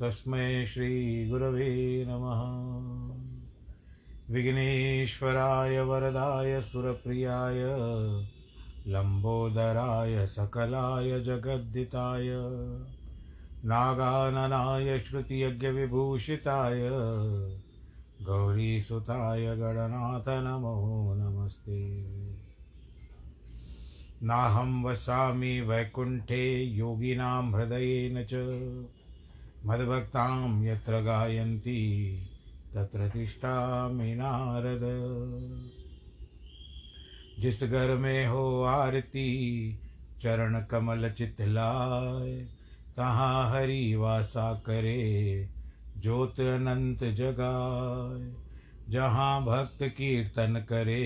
तस्मै श्री गुरवे नमः। विघ्नेश्वराय वरदाय सुरप्रियाय लंबोदराय सकलाय जगद्दिताय नागाननाय श्रुतियज्ञ विभूषिताय गौरीसुताय गणनाथ नमो नमस्ते। नाहं वसामि वैकुंठे योगिनां हृदयेन च मद्भक्तां यत्र गायन्ति तत्र तिष्ठामि नारद। जिस घर में हो आरती चरण कमल चितलाय तहाँ हरि वासा करे ज्योत अनंत जगाए। जहाँ भक्त कीर्तन करे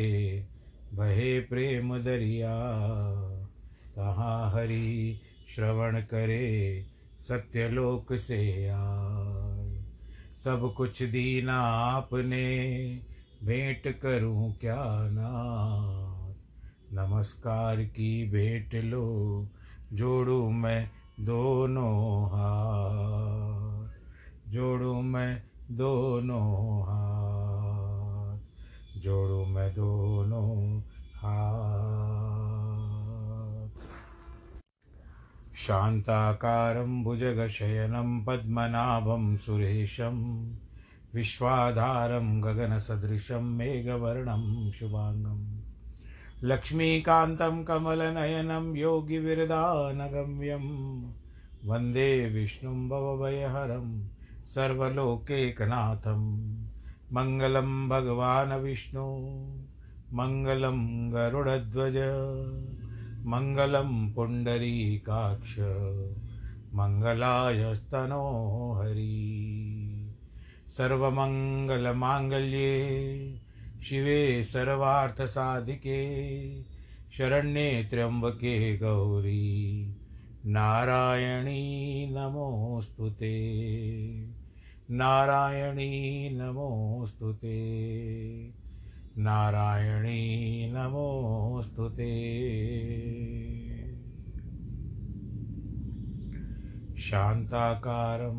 बहे प्रेम दरिया तहाँ हरि श्रवण करे सत्यलोक से आए। सब कुछ दीना आपने भेंट करूं क्या नाथ नमस्कार की भेंट लो जोड़ूं मैं दोनों हाथ जोड़ूं मैं दोनों हाथ जोड़ूं मैं दोनों हाथ। शान्ताकारं भुजगशयनं पद्मनाभं सुरेशं विश्वाधारं गगनसदृशं मेघवर्णं शुभांगं लक्ष्मीकान्तं कमलनयनं योगिविरदानगम्यं वन्दे विष्णुं भवभयहरं सर्वलोकैकनाथं। मङ्गलं भगवान् विष्णु मङ्गलं गरुडध्वज मंगलम पुंडरीकाक्ष मंगलायस्तनो हरि। सर्वमंगलमांगल्ये शिवे सर्वार्थसाधिके शरण्ये त्र्यंबके गौरी नारायणी नमोस्तुते नारायणी नमोस्तुते नारायणी नमोस्तुते। शांताकारं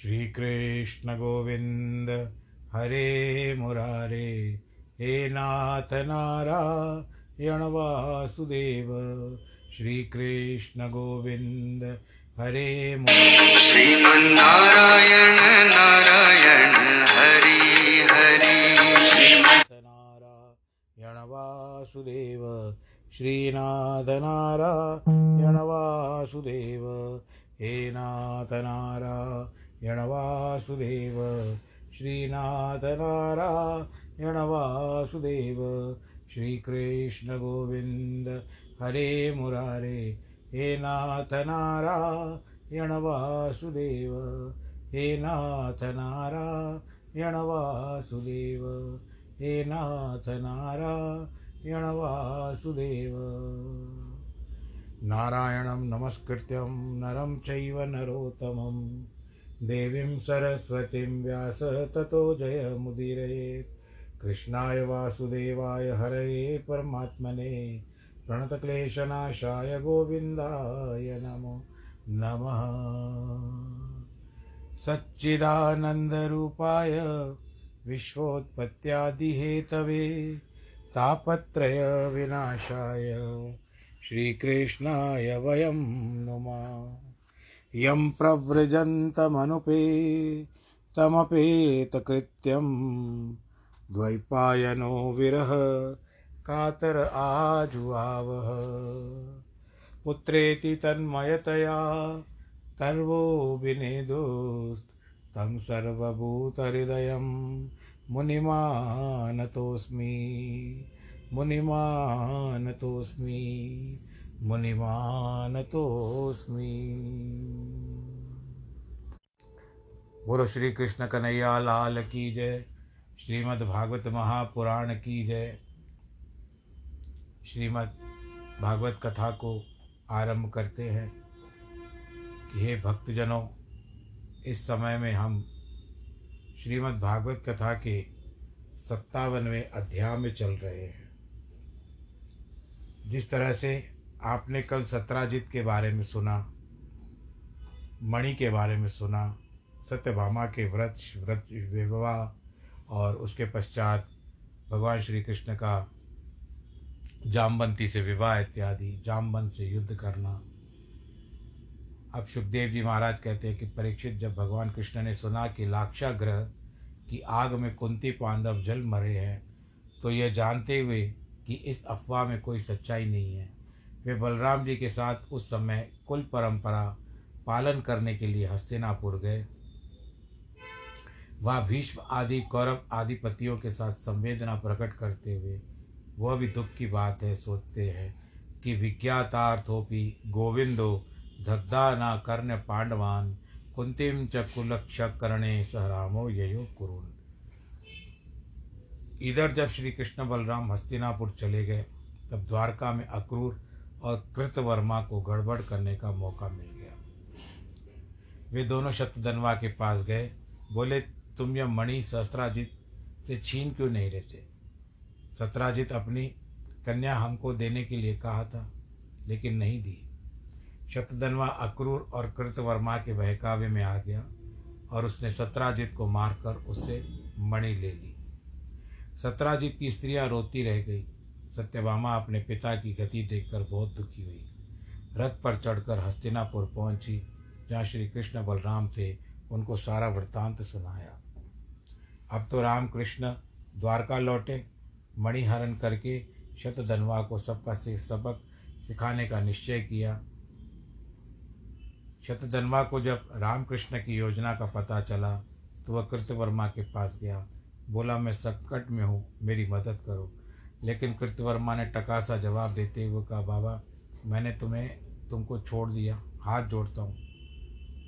श्रीकृष्ण गोविंद हरे मुरारे हे नाथ नारायण वासुदेव। श्रीकृष्ण गोविंद हरे मुरारे श्रीमन्नारायण नारायण हरि हरि श्रीनाथ नारायण वासुदेव श्रीनाथ नारायण वासुदेव हे नाथ नारायण वासुदेव श्रीनाथ नारायण वासुदेव। श्रीकृष्ण गोविंद हरे मुरारे हे नाथ नारायण वासुदेव हे नाथ नारायण वासुदेव हे नाथ नारायण वासुदेव। नारायणं नमस्कृत्यं नरं चैव नरोत्तमं देवीं सरस्वतीं व्यास ततो जयमुदीरयेत्। कृष्णाय वासुदेवाय हरये परमात्मने प्रणतक्लेशनाशाय गोविंदाय नमो नमः। सच्चिदानन्दरूपाय विश्वोत्पत्त्यादिहेतवे तापत्रय विनाशाय श्रीकृष्णाय वयं नुमः। यं प्रव्रजन्तमनुपे तमपेतकृत्यं द्वैपायनो विरह कातर आजुआवह। पुत्रेति तन्मयतया तर्वो विनेदुस्त तं सर्वभूतहृदयं मुनिमानतोऽस्मि मुनिमानतोऽस्मि मुनिमानतोऽस्मि। बोलो श्री कृष्ण कन्हैया लाल की जय। श्रीमद् भागवत महापुराण की जय। श्रीमद् भागवत कथा को आरंभ करते हैं कि हे भक्तजनों, इस समय में हम श्रीमद् भागवत कथा के 57वें अध्याय में चल रहे हैं। जिस तरह से आपने कल सत्राजित के बारे में सुना, मणि के बारे में सुना, सत्यभामा के व्रत विवाह और उसके पश्चात भगवान श्री कृष्ण का जामवंती से विवाह इत्यादि, जामवंत से युद्ध करना। अब सुखदेव जी महाराज कहते हैं कि परीक्षित, जब भगवान कृष्ण ने सुना कि लाक्षागृह की आग में कुंती पांडव जल मरे हैं, तो यह जानते हुए कि इस अफवाह में कोई सच्चाई नहीं है, वे बलराम जी के साथ उस समय कुल परंपरा पालन करने के लिए हस्तिनापुर गए। वह भीष्म आदि कौरव आदिपतियों के साथ संवेदना प्रकट करते हुए, वह भी दुख की बात है, सोचते हैं कि विज्ञातार्थोपि गोविंदो दग्धा न कर्ण पांडवान कुंतीम च कुलक्ष करणे सहरामो ययो कुरुन। इधर जब श्री कृष्ण बलराम हस्तिनापुर चले गए, तब द्वारका में अक्रूर और कृतवर्मा को गड़बड़ करने का मौका मिल गया। वे दोनों शतधनवा के पास गए, बोले तुम यह मणि सहस्त्राजित से छीन क्यों नहीं लेते? सत्राजित अपनी कन्या हमको देने के लिए कहा था, लेकिन नहीं दी। शतधनवा अक्रूर और कृतवर्मा के बहकावे में आ गया और उसने सत्राजित को मारकर उससे मणि ले ली। सत्राजित की स्त्रियां रोती रह गई। सत्यभामा अपने पिता की गति देखकर बहुत दुखी हुई। रथ पर चढ़कर हस्तिनापुर पहुंची, जहां श्री कृष्ण बलराम थे, उनको सारा वृत्तांत सुनाया। अब तो रामकृष्ण द्वारका लौटे, मणिहरण करके शतधनवा को सबका से सबक सिखाने का निश्चय किया। शतधनवा को जब रामकृष्ण की योजना का पता चला, तो वह कृतवर्मा के पास गया, बोला मैं संकट में हूँ, मेरी मदद करो। लेकिन कृतवर्मा ने टकासा जवाब देते हुए कहा, बाबा मैंने तुमको छोड़ दिया, हाथ जोड़ता हूँ।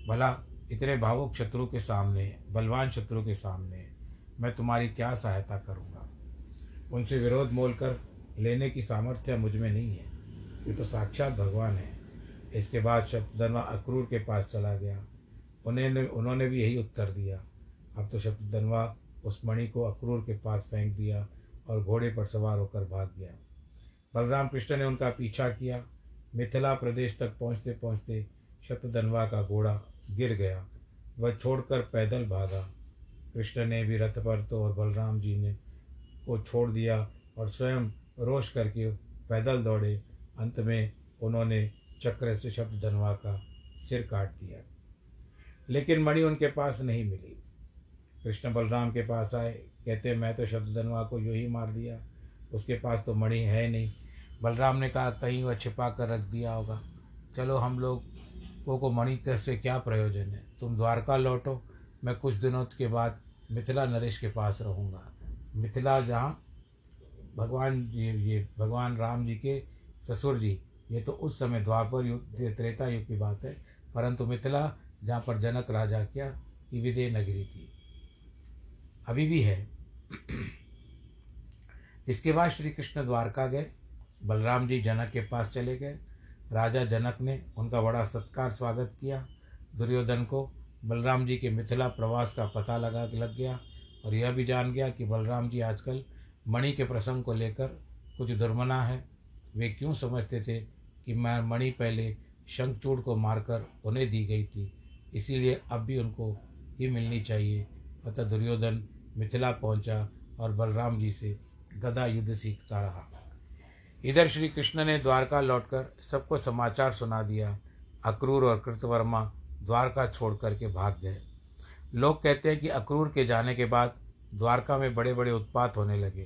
भला इतने भावुक शत्रु के सामने, बलवान शत्रु के सामने मैं तुम्हारी क्या सहायता करूँगा? उनसे विरोध मोल कर लेने की सामर्थ्य मुझ में नहीं है, ये तो साक्षात भगवान है। इसके बाद शतधनवा अक्रूर के पास चला गया, उन्होंने भी यही उत्तर दिया। अब तो शतधनवा उस मणि को अक्रूर के पास फेंक दिया और घोड़े पर सवार होकर भाग गया। बलराम कृष्ण ने उनका पीछा किया। मिथिला प्रदेश तक पहुँचते पहुँचते शतधनवा का घोड़ा गिर गया, वह छोड़कर पैदल भागा। कृष्ण ने भी रथ पर तो और बलराम जी ने को छोड़ दिया और स्वयं रोष करके पैदल दौड़े। अंत में उन्होंने चक्र से शतधनवा का सिर काट दिया, लेकिन मणि उनके पास नहीं मिली। कृष्ण बलराम के पास आए, कहते मैं तो शतधनवा को यूँ ही मार दिया, उसके पास तो मणि है नहीं। बलराम ने कहा कहीं वह छिपा कर रख दिया होगा, चलो हम लोगों को मणि से क्या प्रयोजन है, तुम द्वारका लौटो, मैं कुछ दिनों के बाद मिथिला नरेश के पास रहूँगा। मिथिला जहाँ भगवान राम जी के ससुर जी, ये तो उस समय द्वापर युग त्रेता युग की बात है, परंतु मिथिला जहाँ पर जनक राजा क्या की विदेह नगरी थी, अभी भी है। इसके बाद श्री कृष्ण द्वारका गए, बलराम जी जनक के पास चले गए। राजा जनक ने उनका बड़ा सत्कार स्वागत किया। दुर्योधन को बलराम जी के मिथिला प्रवास का पता लग गया और यह भी जान गया कि बलराम जी आजकल मणि के प्रसंग को लेकर कुछ दुर्मना है। वे क्यों समझते थे कि मैं मणि पहले शंखचूड़ को मारकर उन्हें दी गई थी, इसीलिए अब भी उनको ही मिलनी चाहिए। अतः दुर्योधन मिथिला पहुंचा और बलराम जी से गदा युद्ध सीखता रहा। इधर श्री कृष्ण ने द्वारका लौटकर सबको समाचार सुना दिया। अक्रूर और कृतवर्मा द्वारका छोड़ करके भाग गए। लोग कहते हैं कि अक्रूर के जाने के बाद द्वारका में बड़े बड़े उत्पात होने लगे,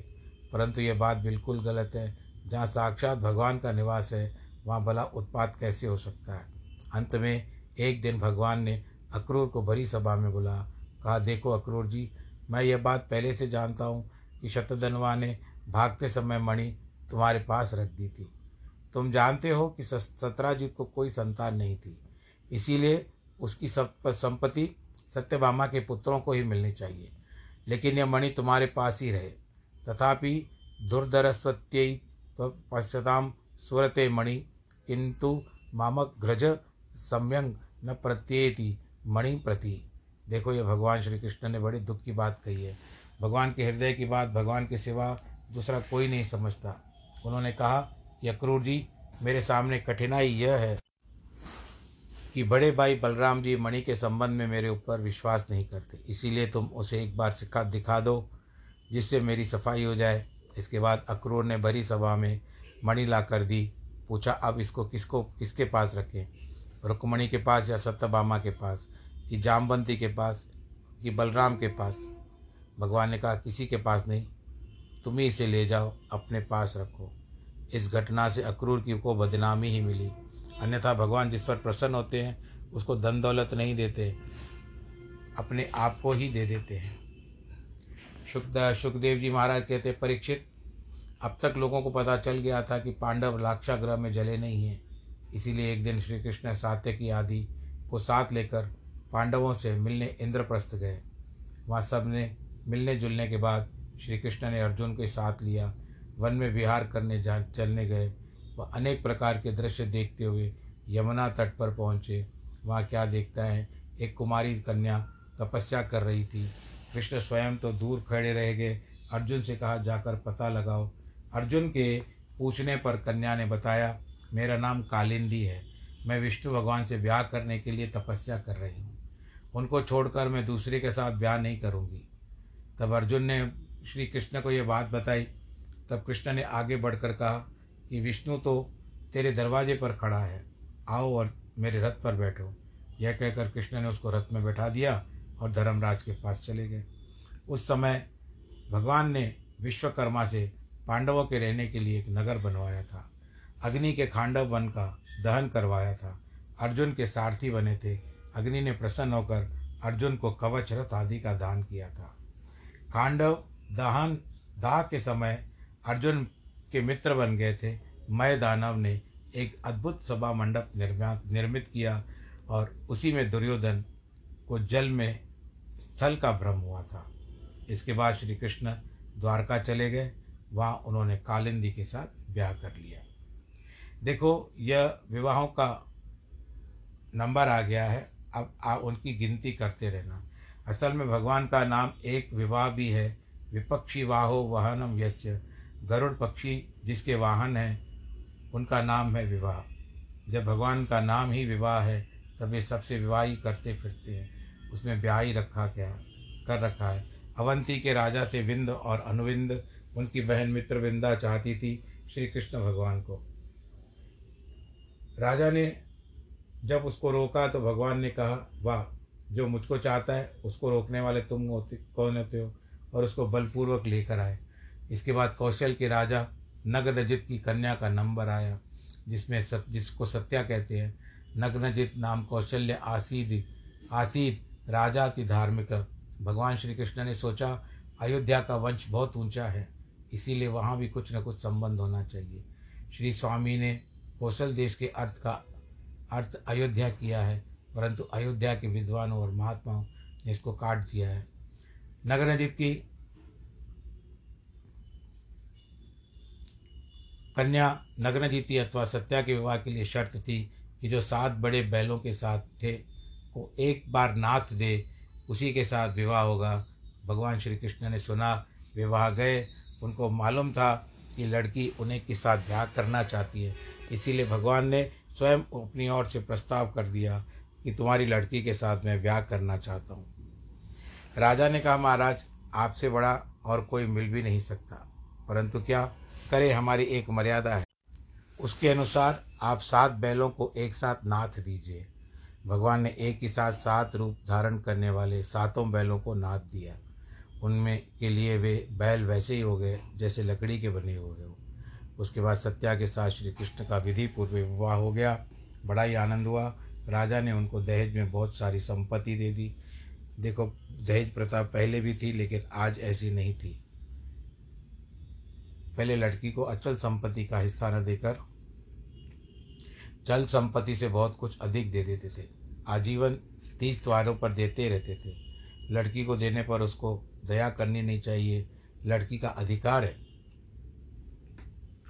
परंतु यह बात बिल्कुल गलत है। जहाँ साक्षात भगवान का निवास है, वहाँ भला उत्पात कैसे हो सकता है? अंत में एक दिन भगवान ने अक्रूर को बड़ी सभा में बुलाया, कहा देखो अक्रूर जी, मैं यह बात पहले से जानता हूँ कि शतधनवा ने भागते समय मणि तुम्हारे पास रख दी थी। तुम जानते हो कि सत्राजित को कोई संतान नहीं थी, इसीलिए उसकी संपत्ति सत्यभामा के पुत्रों को ही मिलनी चाहिए, लेकिन यह मणि तुम्हारे पास ही रहे। तथापि दुर्धरस्वत्यै पश्यताम सुरते मणि किंतु मामक ग्रज सम्यंग न प्रत्येति मणि प्रति। देखो ये भगवान श्री कृष्ण ने बड़ी दुख की बात कही है। भगवान के हृदय की बात भगवान के सिवा दूसरा कोई नहीं समझता। उन्होंने कहा कि अक्रूर जी, मेरे सामने कठिनाई यह है कि बड़े भाई बलराम जी मणि के संबंध में मेरे ऊपर विश्वास नहीं करते, इसीलिए तुम उसे एक बार दिखा दो जिससे मेरी सफाई हो जाए। इसके बाद अक्रूर ने भरी सभा में मणि ला कर दी। पूछा, अब इसको किसके पास रखें, रुक्मणी के पास या सत्यभामा के पास कि जामवंती के पास कि बलराम के पास? भगवान ने कहा किसी के पास नहीं, तुम ही इसे ले जाओ, अपने पास रखो। इस घटना से अक्रूर की को बदनामी ही मिली, अन्यथा भगवान जिस पर प्रसन्न होते हैं उसको धन दौलत नहीं देते, अपने आप को ही दे देते हैं। सुखदेव जी महाराज कहते, परीक्षित, अब तक लोगों को पता चल गया था कि पांडव लाक्षागृह में जले नहीं हैं, इसीलिए एक दिन श्री कृष्ण सात्यकी आदि को साथ लेकर पांडवों से मिलने इंद्रप्रस्थ गए। वहाँ सब ने मिलने जुलने के बाद श्री कृष्ण ने अर्जुन के साथ लिया। वन में विहार करने चलने गए। वह अनेक प्रकार के दृश्य देखते हुए यमुना तट पर पहुँचे। वहाँ क्या देखता है, एक कुमारी कन्या तपस्या कर रही थी। कृष्ण स्वयं तो दूर खड़े रह गए। अर्जुन से कहा, जाकर पता लगाओ। अर्जुन के पूछने पर कन्या ने बताया, मेरा नाम कालिंदी है, मैं विष्णु भगवान से ब्याह करने के लिए तपस्या कर रही हूँ, उनको छोड़कर मैं दूसरे के साथ ब्याह नहीं करूँगी। तब अर्जुन ने श्री कृष्ण को यह बात बताई। तब कृष्ण ने आगे बढ़कर कहा कि विष्णु तो तेरे दरवाजे पर खड़ा है, आओ और मेरे रथ पर बैठो। यह कहकर कृष्ण ने उसको रथ में बैठा दिया और धर्मराज के पास चले गए। उस समय भगवान ने विश्वकर्मा से पांडवों के रहने के लिए एक नगर बनवाया था, अग्नि के खांडव वन का दहन करवाया था, अर्जुन के सारथी बने थे। अग्नि ने प्रसन्न होकर अर्जुन को कवच रथ आदि का दान किया था। खांडव दहन दाह के समय अर्जुन के मित्र बन गए थे। मय दानव ने एक अद्भुत सभा मंडप निर्मित किया और उसी में दुर्योधन को जल में स्थल का भ्रम हुआ था। इसके बाद श्री कृष्ण द्वारका चले गए। वहाँ उन्होंने कालिंदी के साथ ब्याह कर लिया। देखो, यह विवाहों का नंबर आ गया है। अब उनकी गिनती करते रहना। असल में भगवान का नाम एक विवाह भी है। विपक्षी वाहो वाहनम यस्य, गरुड़ पक्षी जिसके वाहन हैं उनका नाम है विवाह। जब भगवान का नाम ही विवाह है तब ये सबसे विवाह ही करते फिरते हैं, उसमें ब्याह ही कर रखा है। अवंती के राजा थे विंद और अनुविंद। उनकी बहन मित्रविंदा चाहती थी श्री कृष्ण भगवान को। राजा ने जब उसको रोका तो भगवान ने कहा, वाह, जो मुझको चाहता है उसको रोकने वाले तुम कौन होते हो? और उसको बलपूर्वक लेकर आए। इसके बाद कौशल के राजा नग्नजित की कन्या का नंबर आया, जिसको सत्या कहते हैं। नग्नजित नाम कौशल्य आसीद राजा थी धार्मिक। भगवान श्री कृष्ण ने सोचा अयोध्या का वंश बहुत ऊंचा है, इसीलिए वहाँ भी कुछ न कुछ संबंध होना चाहिए। श्री स्वामी ने कौशल देश के अर्थ अयोध्या किया है, परंतु अयोध्या के विद्वानों और महात्माओं ने इसको काट दिया है। नग्नजित की कन्या नग्नजीति अथवा सत्या के विवाह के लिए शर्त थी कि जो 7 बड़े बैलों के साथ थे को एक बार नाथ दे, उसी के साथ विवाह होगा। भगवान श्री कृष्ण ने सुना, विवाह गए। उनको मालूम था कि लड़की उन्हें के साथ ब्याह करना चाहती है, इसीलिए भगवान ने स्वयं अपनी ओर से प्रस्ताव कर दिया कि तुम्हारी लड़की के साथ मैं ब्याह करना चाहता हूँ। राजा ने कहा, महाराज, आपसे बड़ा और कोई मिल भी नहीं सकता, परंतु क्या करे, हमारी एक मर्यादा है, उसके अनुसार आप 7 बैलों को एक साथ नाथ दीजिए। भगवान ने एक ही साथ 7 रूप धारण करने वाले 7 बैलों को नाथ दिया। उनमें के लिए वे बैल वैसे ही हो गए जैसे लकड़ी के बने हुए हो। उसके बाद सत्या के साथ श्री कृष्ण का विधि पूर्व विवाह हो गया। बड़ा ही आनंद हुआ। राजा ने उनको दहेज में बहुत सारी संपत्ति दे दी। देखो, दहेज प्रथा पहले भी थी, लेकिन आज ऐसी नहीं थी। पहले लड़की को अचल संपत्ति का हिस्सा न देकर चल संपत्ति से बहुत कुछ अधिक दे देते थे। आजीवन तीज त्योहारों पर देते रहते थे। लड़की को देने पर उसको दया करनी नहीं चाहिए, लड़की का अधिकार है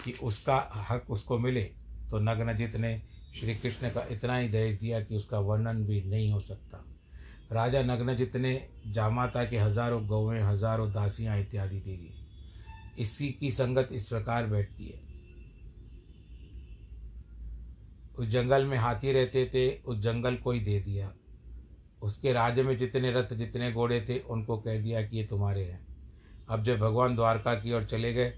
कि उसका हक उसको मिले। तो नग्नजित ने श्री कृष्ण का इतना ही दहेज दिया कि उसका वर्णन भी नहीं हो सकता। राजा नग्नजित ने जामाता के हजारों गौवें, हजारों दासियां इत्यादि दे दी। इसी की संगत इस प्रकार बैठती है। उस जंगल में हाथी रहते थे, उस जंगल को ही दे दिया। उसके राज्य में जितने रथ, जितने घोड़े थे, उनको कह दिया कि ये तुम्हारे हैं। अब जब भगवान द्वारका की ओर चले गए,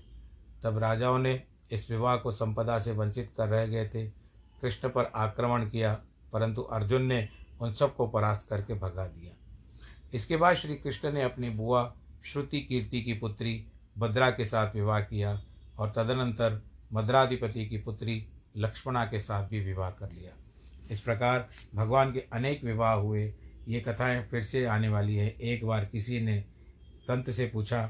तब राजाओं ने इस विवाह को संपदा से वंचित कर रह गए थे। कृष्ण पर आक्रमण किया, परंतु अर्जुन ने उन सबको परास्त करके भगा दिया। इसके बाद श्री कृष्ण ने अपनी बुआ श्रुति कीर्ति की पुत्री भद्रा के साथ विवाह किया और तदनंतर मद्राधिपति की पुत्री लक्ष्मणा के साथ भी विवाह कर लिया। इस प्रकार भगवान के अनेक विवाह हुए। ये कथाएं फिर से आने वाली है। एक बार किसी ने संत से पूछा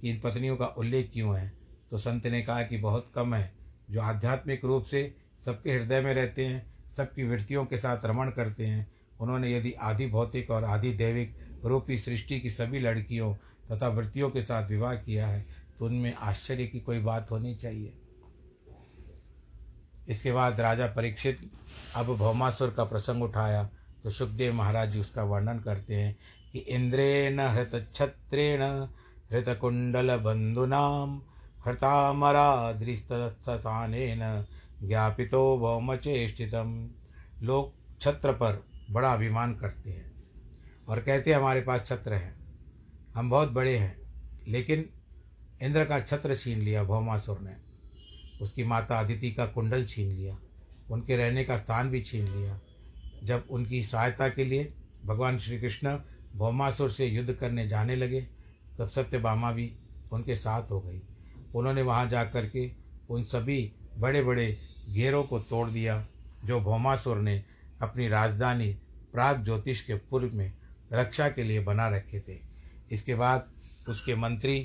कि इन पत्नियों का उल्लेख क्यों है, तो संत ने कहा कि बहुत कम है जो आध्यात्मिक रूप से सबके हृदय में रहते हैं, सबकी वृत्तियों के साथ रमण करते हैं। उन्होंने यदि आधि भौतिक और आधि दैविक रूपी सृष्टि की सभी लड़कियों तथा वृत्तियों के साथ विवाह किया है, तो उनमें आश्चर्य की कोई बात होनी चाहिए। इसके बाद राजा परीक्षित अब भौमासुर का प्रसंग उठाया, तो सुखदेव महाराज जी उसका वर्णन करते हैं कि इंद्रेण हृतक्षत्रेण हृतकुंडल बंधुनाम हृतामराधृष्टस्थानेन ज्ञापितो भौमचेष्टितम। लोग छत्र पर बड़ा अभिमान करते हैं और कहते हैं हमारे पास छत्र हैं, हम बहुत बड़े हैं, लेकिन इंद्र का छत्र छीन लिया भौमासुर ने, उसकी माता अदिति का कुंडल छीन लिया, उनके रहने का स्थान भी छीन लिया। जब उनकी सहायता के लिए भगवान श्री कृष्ण भौमासुर से युद्ध करने जाने लगे, तब सत्यभामा भी उनके साथ हो गई। उन्होंने वहाँ जा कर के उन सभी बड़े बड़े घेरों को तोड़ दिया जो भौमासुर ने अपनी राजधानी प्राग ज्योतिष के पूर्व में रक्षा के लिए बना रखे थे। इसके बाद उसके मंत्री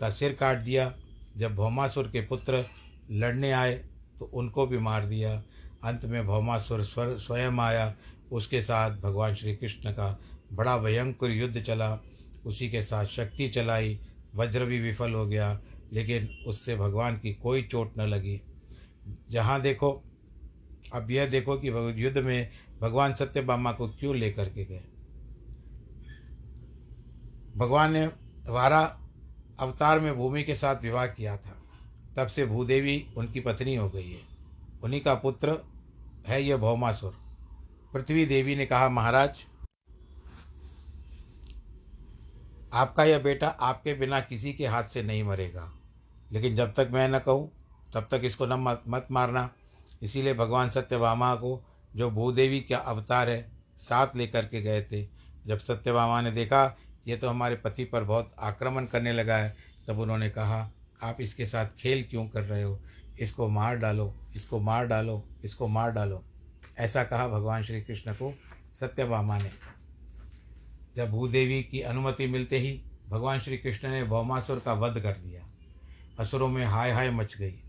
का सिर काट दिया। जब भौमासुर के पुत्र लड़ने आए तो उनको भी मार दिया। अंत में भौमासुर स्वयं आया, उसके साथ भगवान श्री कृष्ण का बड़ा भयंकर युद्ध चला। उसी के साथ शक्ति चलाई, वज्र भी विफल हो गया, लेकिन उससे भगवान की कोई चोट न लगी। जहाँ देखो, अब यह देखो कि युद्ध में भगवान सत्यभामा को क्यों लेकर के गए। भगवान ने वाराह अवतार में भूमि के साथ विवाह किया था, तब से भूदेवी उनकी पत्नी हो गई है। उन्हीं का पुत्र है यह भौमासुर। पृथ्वी देवी ने कहा, महाराज आपका यह बेटा आपके बिना किसी के हाथ से नहीं मरेगा, लेकिन जब तक मैं न कहूँ तब तक इसको न मत मारना। इसीलिए भगवान सत्यभामा को, जो भूदेवी का अवतार है, साथ लेकर के गए थे। जब सत्यभामा ने देखा ये तो हमारे पति पर बहुत आक्रमण करने लगा है, तब उन्होंने कहा आप इसके साथ खेल क्यों कर रहे हो, इसको मार डालो, इसको मार डालो, इसको मार डालो। ऐसा कहा भगवान श्री कृष्ण को सत्यभामा ने। जब भूदेवी की अनुमति मिलते ही भगवान श्री कृष्ण ने भौमासुर का वध कर दिया। असुरों में हाय हाय मच गई।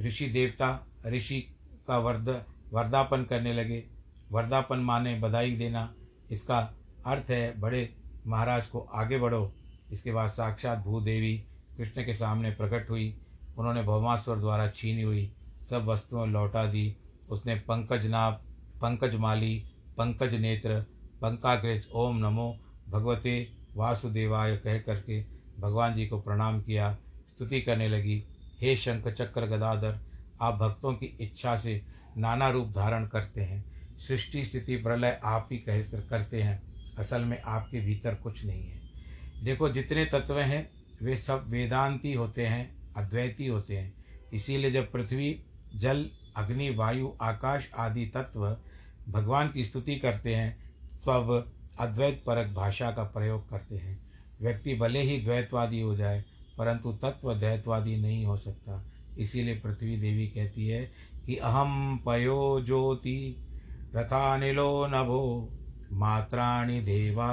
ऋषि देवता ऋषि का वर्धापन करने लगे। वर्धापन माने बधाई देना, इसका अर्थ है बड़े महाराज को आगे बढ़ो। इसके बाद साक्षात भूदेवी कृष्ण के सामने प्रकट हुई। उन्होंने भौमासुर द्वारा छीनी हुई सब वस्तुएं लौटा दी। उसने पंकज नाभ, पंकज माली, पंकज नेत्र, पंकाग्रज, ओम नमो भगवते वासुदेवाय कह करके भगवान जी को प्रणाम किया, स्तुति करने लगी। हे शंख चक्र गदाधर, आप भक्तों की इच्छा से नाना रूप धारण करते हैं। सृष्टि स्थिति प्रलय आप ही कह करते हैं, असल में आपके भीतर कुछ नहीं है। देखो जितने तत्व हैं वे सब वेदांती होते हैं, अद्वैती होते हैं। इसीलिए जब पृथ्वी, जल, अग्नि, वायु, आकाश आदि तत्व भगवान की स्तुति करते हैं, तब अद्वैत परक भाषा का प्रयोग करते हैं। व्यक्ति भले ही द्वैतवादी हो जाए, परंतु तत्व द्वैतवादी नहीं हो सकता। इसीलिए पृथ्वी देवी कहती है कि अहम पयो ज्योति रथानिलो नभो मात्राणि देवा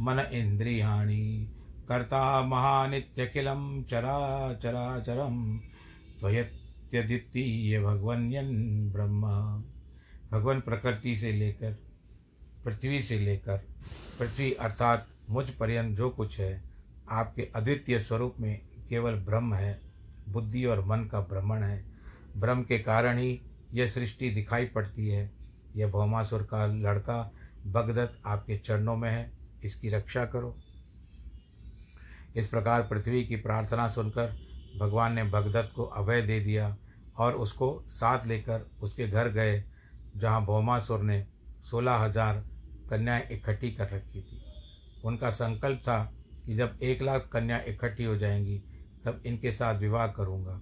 मन इंद्रियाणि कर्ता महानित्यखिलम चराचराचरम त्वयत्यद्वितीय भगवन्यन ब्रह्म। भगवान प्रकृति से लेकर पृथ्वी से लेकर पृथ्वी अर्थात मुझ पर्यंत जो कुछ है आपके अद्वितीय स्वरूप में केवल ब्रह्म है। बुद्धि और मन का भ्रमण है। ब्रह्म के कारण ही यह सृष्टि दिखाई पड़ती है। यह भौमासुर का लड़का भगदत्त आपके चरणों में है, इसकी रक्षा करो। इस प्रकार पृथ्वी की प्रार्थना सुनकर भगवान ने भगदत्त को अभय दे दिया और उसको साथ लेकर उसके घर गए, जहाँ भौमासुर ने 16,000 कन्याएँ इकट्ठी कर रखी थी। उनका संकल्प था कि जब 1,00,000 कन्याएँ इकट्ठी हो जाएंगी तब इनके साथ विवाह करूँगा।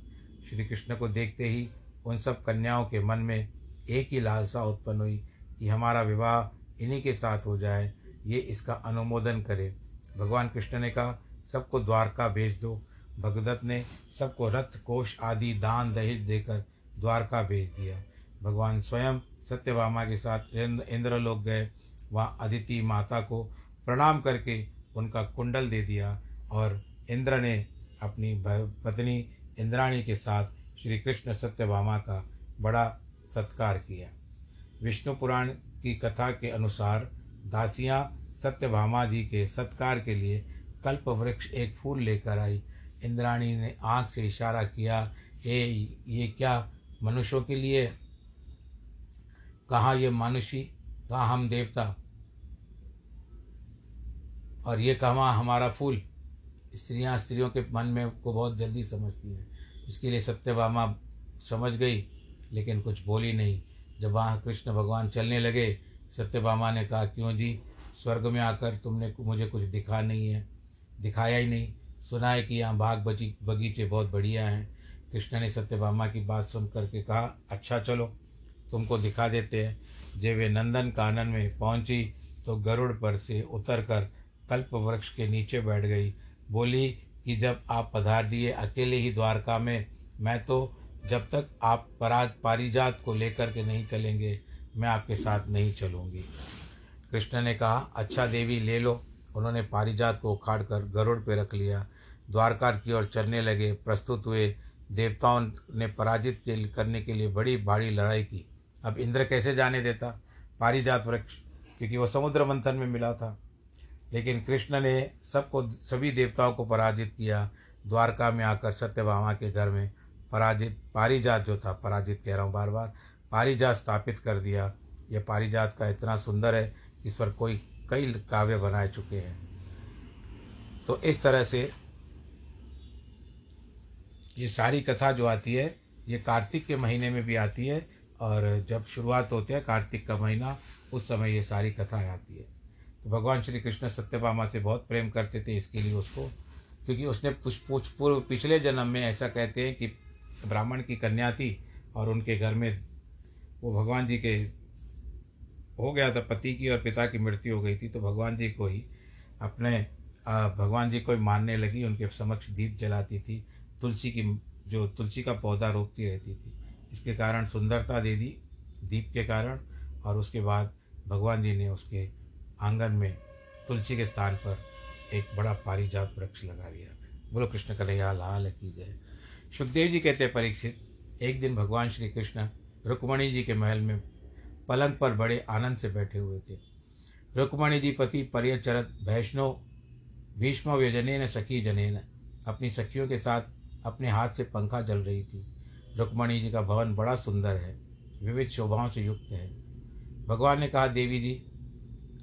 श्री कृष्ण को देखते ही उन सब कन्याओं के मन में एक ही लालसा उत्पन्न हुई कि हमारा विवाह इन्हीं के साथ हो जाए, ये इसका अनुमोदन करे। भगवान कृष्ण ने कहा, सबको द्वारका भेज दो। भगदत्त ने सबको रथ, कोष आदि दान दहेज देकर द्वारका भेज दिया। भगवान स्वयं सत्यभामा के साथ इंद्रलोक गए। वहाँ अदिति माता को प्रणाम करके उनका कुंडल दे दिया और इंद्र ने अपनी पत्नी इंद्राणी के साथ श्री कृष्ण सत्यभामा का बड़ा सत्कार किया। विष्णु पुराण की कथा के अनुसार दासियाँ सत्यभामा जी के सत्कार के लिए कल्प वृक्ष एक फूल लेकर आई। इंद्राणी ने आँख से इशारा किया, ये क्या मनुष्यों के लिए? कहाँ ये मनुष्य, कहाँ हम देवता, और ये कहाँ हमारा फूल। स्त्रियों के मन में को बहुत जल्दी समझती है। इसके लिए सत्यभामा समझ गई लेकिन कुछ बोली नहीं। जब वहाँ कृष्ण भगवान चलने लगे, सत्यभामा ने कहा, क्यों जी, स्वर्ग में आकर तुमने मुझे कुछ दिखाया ही नहीं। सुना है कि यहाँ बगीचे बहुत बढ़िया हैं। कृष्ण ने सत्यभामा की बात सुन करके कहा, अच्छा चलो तुमको दिखा देते हैं। जब वे नंदन कानन में पहुँची तो गरुड़ पर से उतरकर कल्प वृक्ष के नीचे बैठ गई। बोली कि जब आप पधार दिए अकेले ही द्वारका में, मैं तो जब तक आप पारिजात को लेकर के नहीं चलेंगे मैं आपके साथ नहीं चलूँगी। कृष्ण ने कहा, अच्छा देवी ले लो। उन्होंने पारिजात को उखाड़ कर गरुड़ पे रख लिया। द्वारका की ओर चलने लगे। प्रस्तुत हुए। देवताओं ने पराजित करने के लिए बड़ी भारी लड़ाई की। अब इंद्र कैसे जाने देता पारिजात वृक्ष, क्योंकि वो समुद्र मंथन में मिला था। लेकिन कृष्ण ने सभी देवताओं को पराजित किया। द्वारका में आकर सत्यभामा के घर में पारिजात स्थापित कर दिया। यह पारिजात का इतना सुंदर है, इस पर कई काव्य बनाए चुके हैं। तो इस तरह से ये सारी कथा जो आती है ये कार्तिक के महीने में भी आती है, और जब शुरुआत होती है कार्तिक का महीना उस समय ये सारी कथाएँ आती है। तो भगवान श्री कृष्ण सत्यभामा से बहुत प्रेम करते थे, इसके लिए उसको, क्योंकि उसने पूर्व पिछले जन्म में, ऐसा कहते हैं कि ब्राह्मण की कन्या थी और उनके घर में वो भगवान जी के हो गया था, पति की और पिता की मृत्यु हो गई थी। तो भगवान जी को ही मानने लगी। उनके समक्ष दीप जलाती थी, तुलसी का पौधा रोपती रहती थी। इसके कारण सुंदरता दे दी दीप के कारण। और उसके बाद भगवान जी ने उसके आंगन में तुलसी के स्थान पर एक बड़ा पारिजात वृक्ष लगा दिया। बोलो कृष्ण कन्हैया लाल की जय। सुखदेव जी कहते परीक्षित, एक दिन भगवान श्री कृष्ण रुक्मणी जी के महल में पलंग पर बड़े आनंद से बैठे हुए थे। रुक्मणी जी पति पर्यचरत वैष्णो भीष्म व्यजनेन सखी जनेन, अपनी सखियों के साथ अपने हाथ से पंखा जल रही थी। रुक्मणी जी का भवन बड़ा सुंदर है, विविध शोभाओं से युक्त है। भगवान ने कहा, देवी जी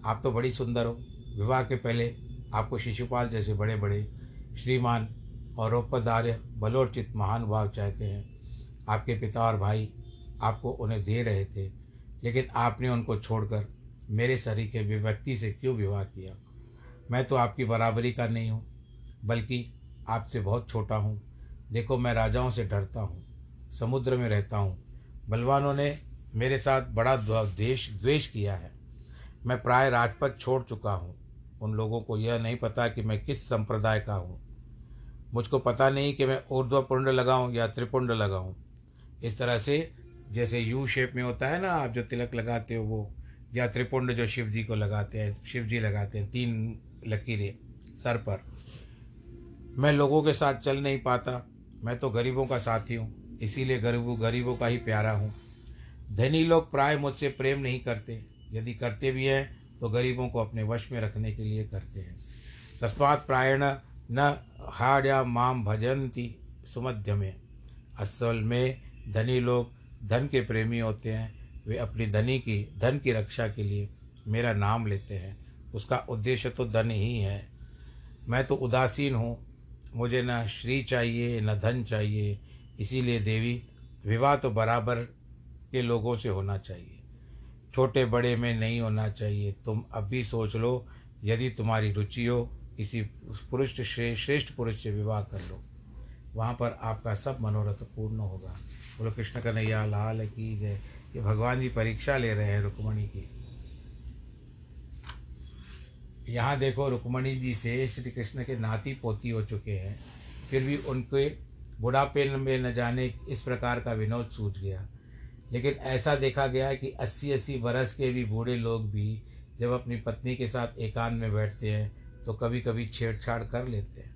आप तो बड़ी सुंदर हो। विवाह के पहले आपको शिशुपाल जैसे बड़े बड़े श्रीमान और औपचार्य बलोचित महान भाव चाहते हैं। आपके पिता और भाई आपको उन्हें दे रहे थे, लेकिन आपने उनको छोड़कर मेरे शरीर के व्यक्ति से क्यों विवाह किया? मैं तो आपकी बराबरी का नहीं हूँ, बल्कि आपसे बहुत छोटा हूँ। देखो, मैं राजाओं से डरता हूँ, समुद्र में रहता हूँ। बलवानों ने मेरे साथ बड़ा द्वेष किया है। मैं प्राय राजपद छोड़ चुका हूँ। उन लोगों को यह नहीं पता कि मैं किस संप्रदाय का हूँ। मुझको पता नहीं कि मैं ऊर्ध्वपुंड लगाऊँ या त्रिपुंड लगाऊँ। इस तरह से जैसे यू शेप में होता है ना, आप जो तिलक लगाते हो वो, या त्रिपुंड जो शिव जी लगाते हैं, 3 लकीरें सर पर। मैं लोगों के साथ चल नहीं पाता। मैं तो गरीबों का साथी हूँ, इसीलिए गरीबों का ही प्यारा हूँ। धनी लोग प्राय मुझसे प्रेम नहीं करते, यदि करते भी हैं तो गरीबों को अपने वश में रखने के लिए करते हैं। तस्मात् प्रायण न हाड्या माम भजंती सुमध्य में, असल में धनी लोग धन के प्रेमी होते हैं, वे अपनी धन की रक्षा के लिए मेरा नाम लेते हैं। उसका उद्देश्य तो धन ही है। मैं तो उदासीन हूँ, मुझे न श्री चाहिए न धन चाहिए। इसीलिए देवी, विवाह तो बराबर के लोगों से होना चाहिए, छोटे बड़े में नहीं होना चाहिए। तुम अभी सोच लो, यदि तुम्हारी रुचि हो किसी पुरुष श्रेष्ठ पुरुष से विवाह कर लो, वहाँ पर आपका सब मनोरथ पूर्ण होगा। बोलो कृष्ण कन्हैया लाल की जय। ये भगवान जी परीक्षा ले रहे हैं रुक्मणी की। यहाँ देखो, रुक्मणी जी से श्री कृष्ण के नाती पोती हो चुके हैं, फिर भी उनके बुढ़ापे में न जाने इस प्रकार का विनोद सूझ गया। लेकिन ऐसा देखा गया है कि 80-80 बरस के भी बूढ़े लोग भी जब अपनी पत्नी के साथ एकांत में बैठते हैं तो कभी कभी छेड़छाड़ कर लेते हैं।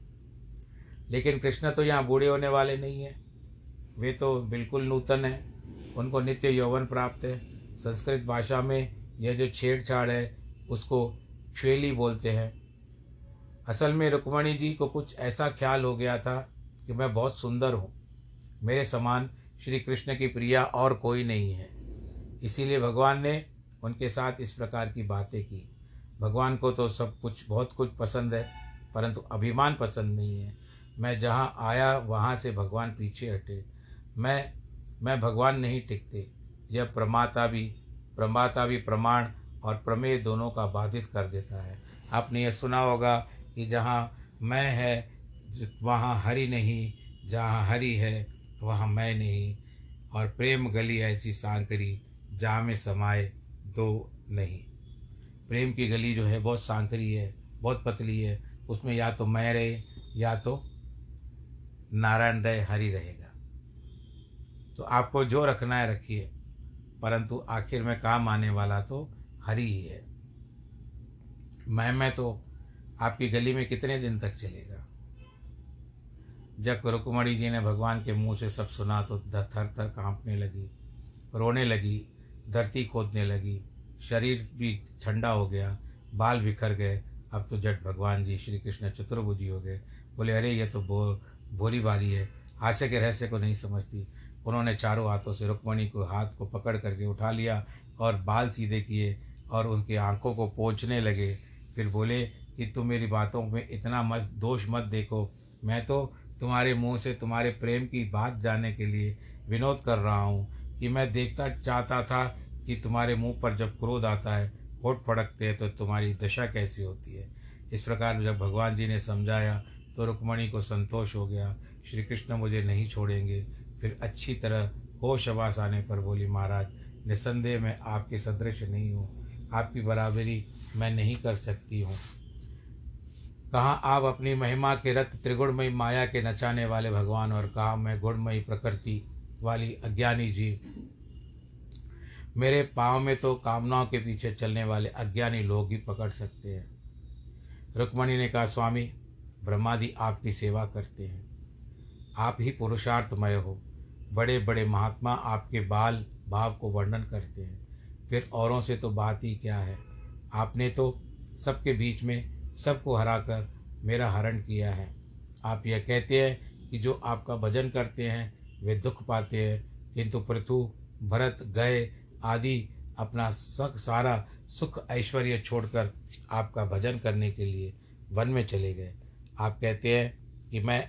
लेकिन कृष्ण तो यहाँ बूढ़े होने वाले नहीं हैं, वे तो बिल्कुल नूतन हैं, उनको नित्य यौवन प्राप्त है। संस्कृत भाषा में यह जो छेड़छाड़ है उसको श्वेली बोलते हैं। असल में रुक्मणी जी को कुछ ऐसा ख्याल हो गया था कि मैं बहुत सुंदर हूँ, मेरे समान श्री कृष्ण की प्रिया और कोई नहीं है, इसीलिए भगवान ने उनके साथ इस प्रकार की बातें की। भगवान को तो सब कुछ बहुत कुछ पसंद है, परंतु अभिमान पसंद नहीं है। मैं जहाँ आया वहाँ से भगवान पीछे हटे, मैं भगवान नहीं टिकते। यह प्रमाता भी प्रमाण और प्रमेय दोनों का बाधित कर देता है। आपने यह सुना होगा कि जहाँ मैं है वहाँ हरि नहीं, जहाँ हरि है वहाँ मैं नहीं, और प्रेम गली ऐसी सांकरी जहाँ में समाए दो नहीं। प्रेम की गली जो है बहुत सांकरी है, बहुत पतली है, उसमें या तो मैं रहे या तो नारायण रहे, हरि रहेगा। तो आपको जो रखना है रखिए, परंतु आखिर में काम आने वाला तो हरि ही है। मैं तो आपकी गली में कितने दिन तक चलेगा। जब रुक्मणी जी ने भगवान के मुंह से सब सुना तो थर थर काँपने लगी, रोने लगी, धरती खोदने लगी, शरीर भी ठंडा हो गया, बाल बिखर गए। अब तो जट भगवान जी श्री कृष्ण चतुर्भुजी हो गए। बोले अरे ये तो भोली भाली है, हास्य के रहस्य को नहीं समझती। उन्होंने चारों हाथों से रुक्मणी को हाथ को पकड़ करके उठा लिया और बाल सीधे किए और उनकी आंखों को पोंछने लगे। फिर बोले कि तुम मेरी बातों में इतना दोष मत देखो, मैं तो तुम्हारे मुंह से तुम्हारे प्रेम की बात जानने के लिए विनोद कर रहा हूँ कि मैं देखता चाहता था कि तुम्हारे मुंह पर जब क्रोध आता है, होठ फड़कते हैं, तो तुम्हारी दशा कैसी होती है। इस प्रकार जब भगवान जी ने समझाया तो रुक्मणी को संतोष हो गया, श्री कृष्ण मुझे नहीं छोड़ेंगे। फिर अच्छी तरह होश आवास आने पर बोली महाराज, निसंदेह मैं आपके सदृश नहीं हूँ, आपकी बराबरी मैं नहीं कर सकती हूँ। कहाँ आप अपनी महिमा के रथ त्रिगुणमयी माया के नचाने वाले भगवान, और कहाँ मैं गुणमयी प्रकृति वाली अज्ञानी जीव। मेरे पाँव में तो कामनाओं के पीछे चलने वाले अज्ञानी लोग ही पकड़ सकते हैं। रुक्मणी ने कहा स्वामी, ब्रह्मादि आपकी सेवा करते हैं, आप ही पुरुषार्थमय हो। बड़े बड़े महात्मा आपके बाल भाव को वर्णन करते हैं, फिर औरों से तो बात ही क्या है। आपने तो सबके बीच में सबको हराकर मेरा हरण किया है। आप यह कहते हैं कि जो आपका भजन करते हैं वे दुख पाते हैं, किंतु पृथु भरत गए आदि अपना सारा सुख ऐश्वर्य छोड़कर आपका भजन करने के लिए वन में चले गए। आप कहते हैं कि मैं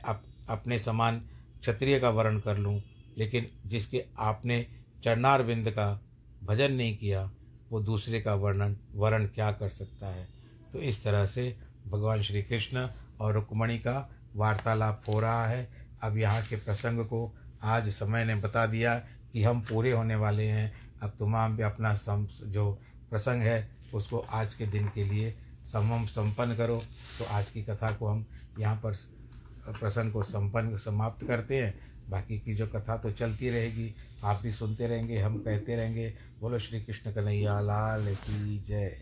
अपने समान क्षत्रिय का वर्ण कर लूं, लेकिन जिसके आपने चरणारविंद का भजन नहीं किया वो दूसरे का वर्ण क्या कर सकता है। तो इस तरह से भगवान श्री कृष्ण और रुक्मणी का वार्तालाप हो रहा है। अब यहाँ के प्रसंग को आज समय ने बता दिया कि हम पूरे होने वाले हैं। अब तमाम अपना जो प्रसंग है उसको आज के दिन के लिए संपन्न करो। तो आज की कथा को हम यहाँ पर प्रसंग को समाप्त करते हैं। बाकी की जो कथा तो चलती रहेगी, आप भी सुनते रहेंगे, हम कहते रहेंगे। बोलो श्री कृष्ण कन्हैया लाल की जय।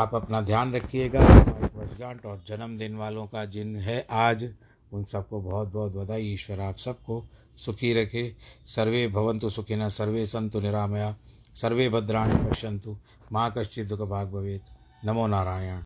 आप अपना ध्यान रखिएगा। वर्षगांठ और जन्मदिन वालों का जिन है आज, उन सबको बहुत बहुत बधाई। ईश्वर आप सबको सुखी रखे। सर्वे भवन्तु सुखिनः, सर्वे सन्तु निरामया। सर्वे भद्राणि पश्यन्तु मा कश्चित् दुःखभाग् भवेत्। नमो नारायण।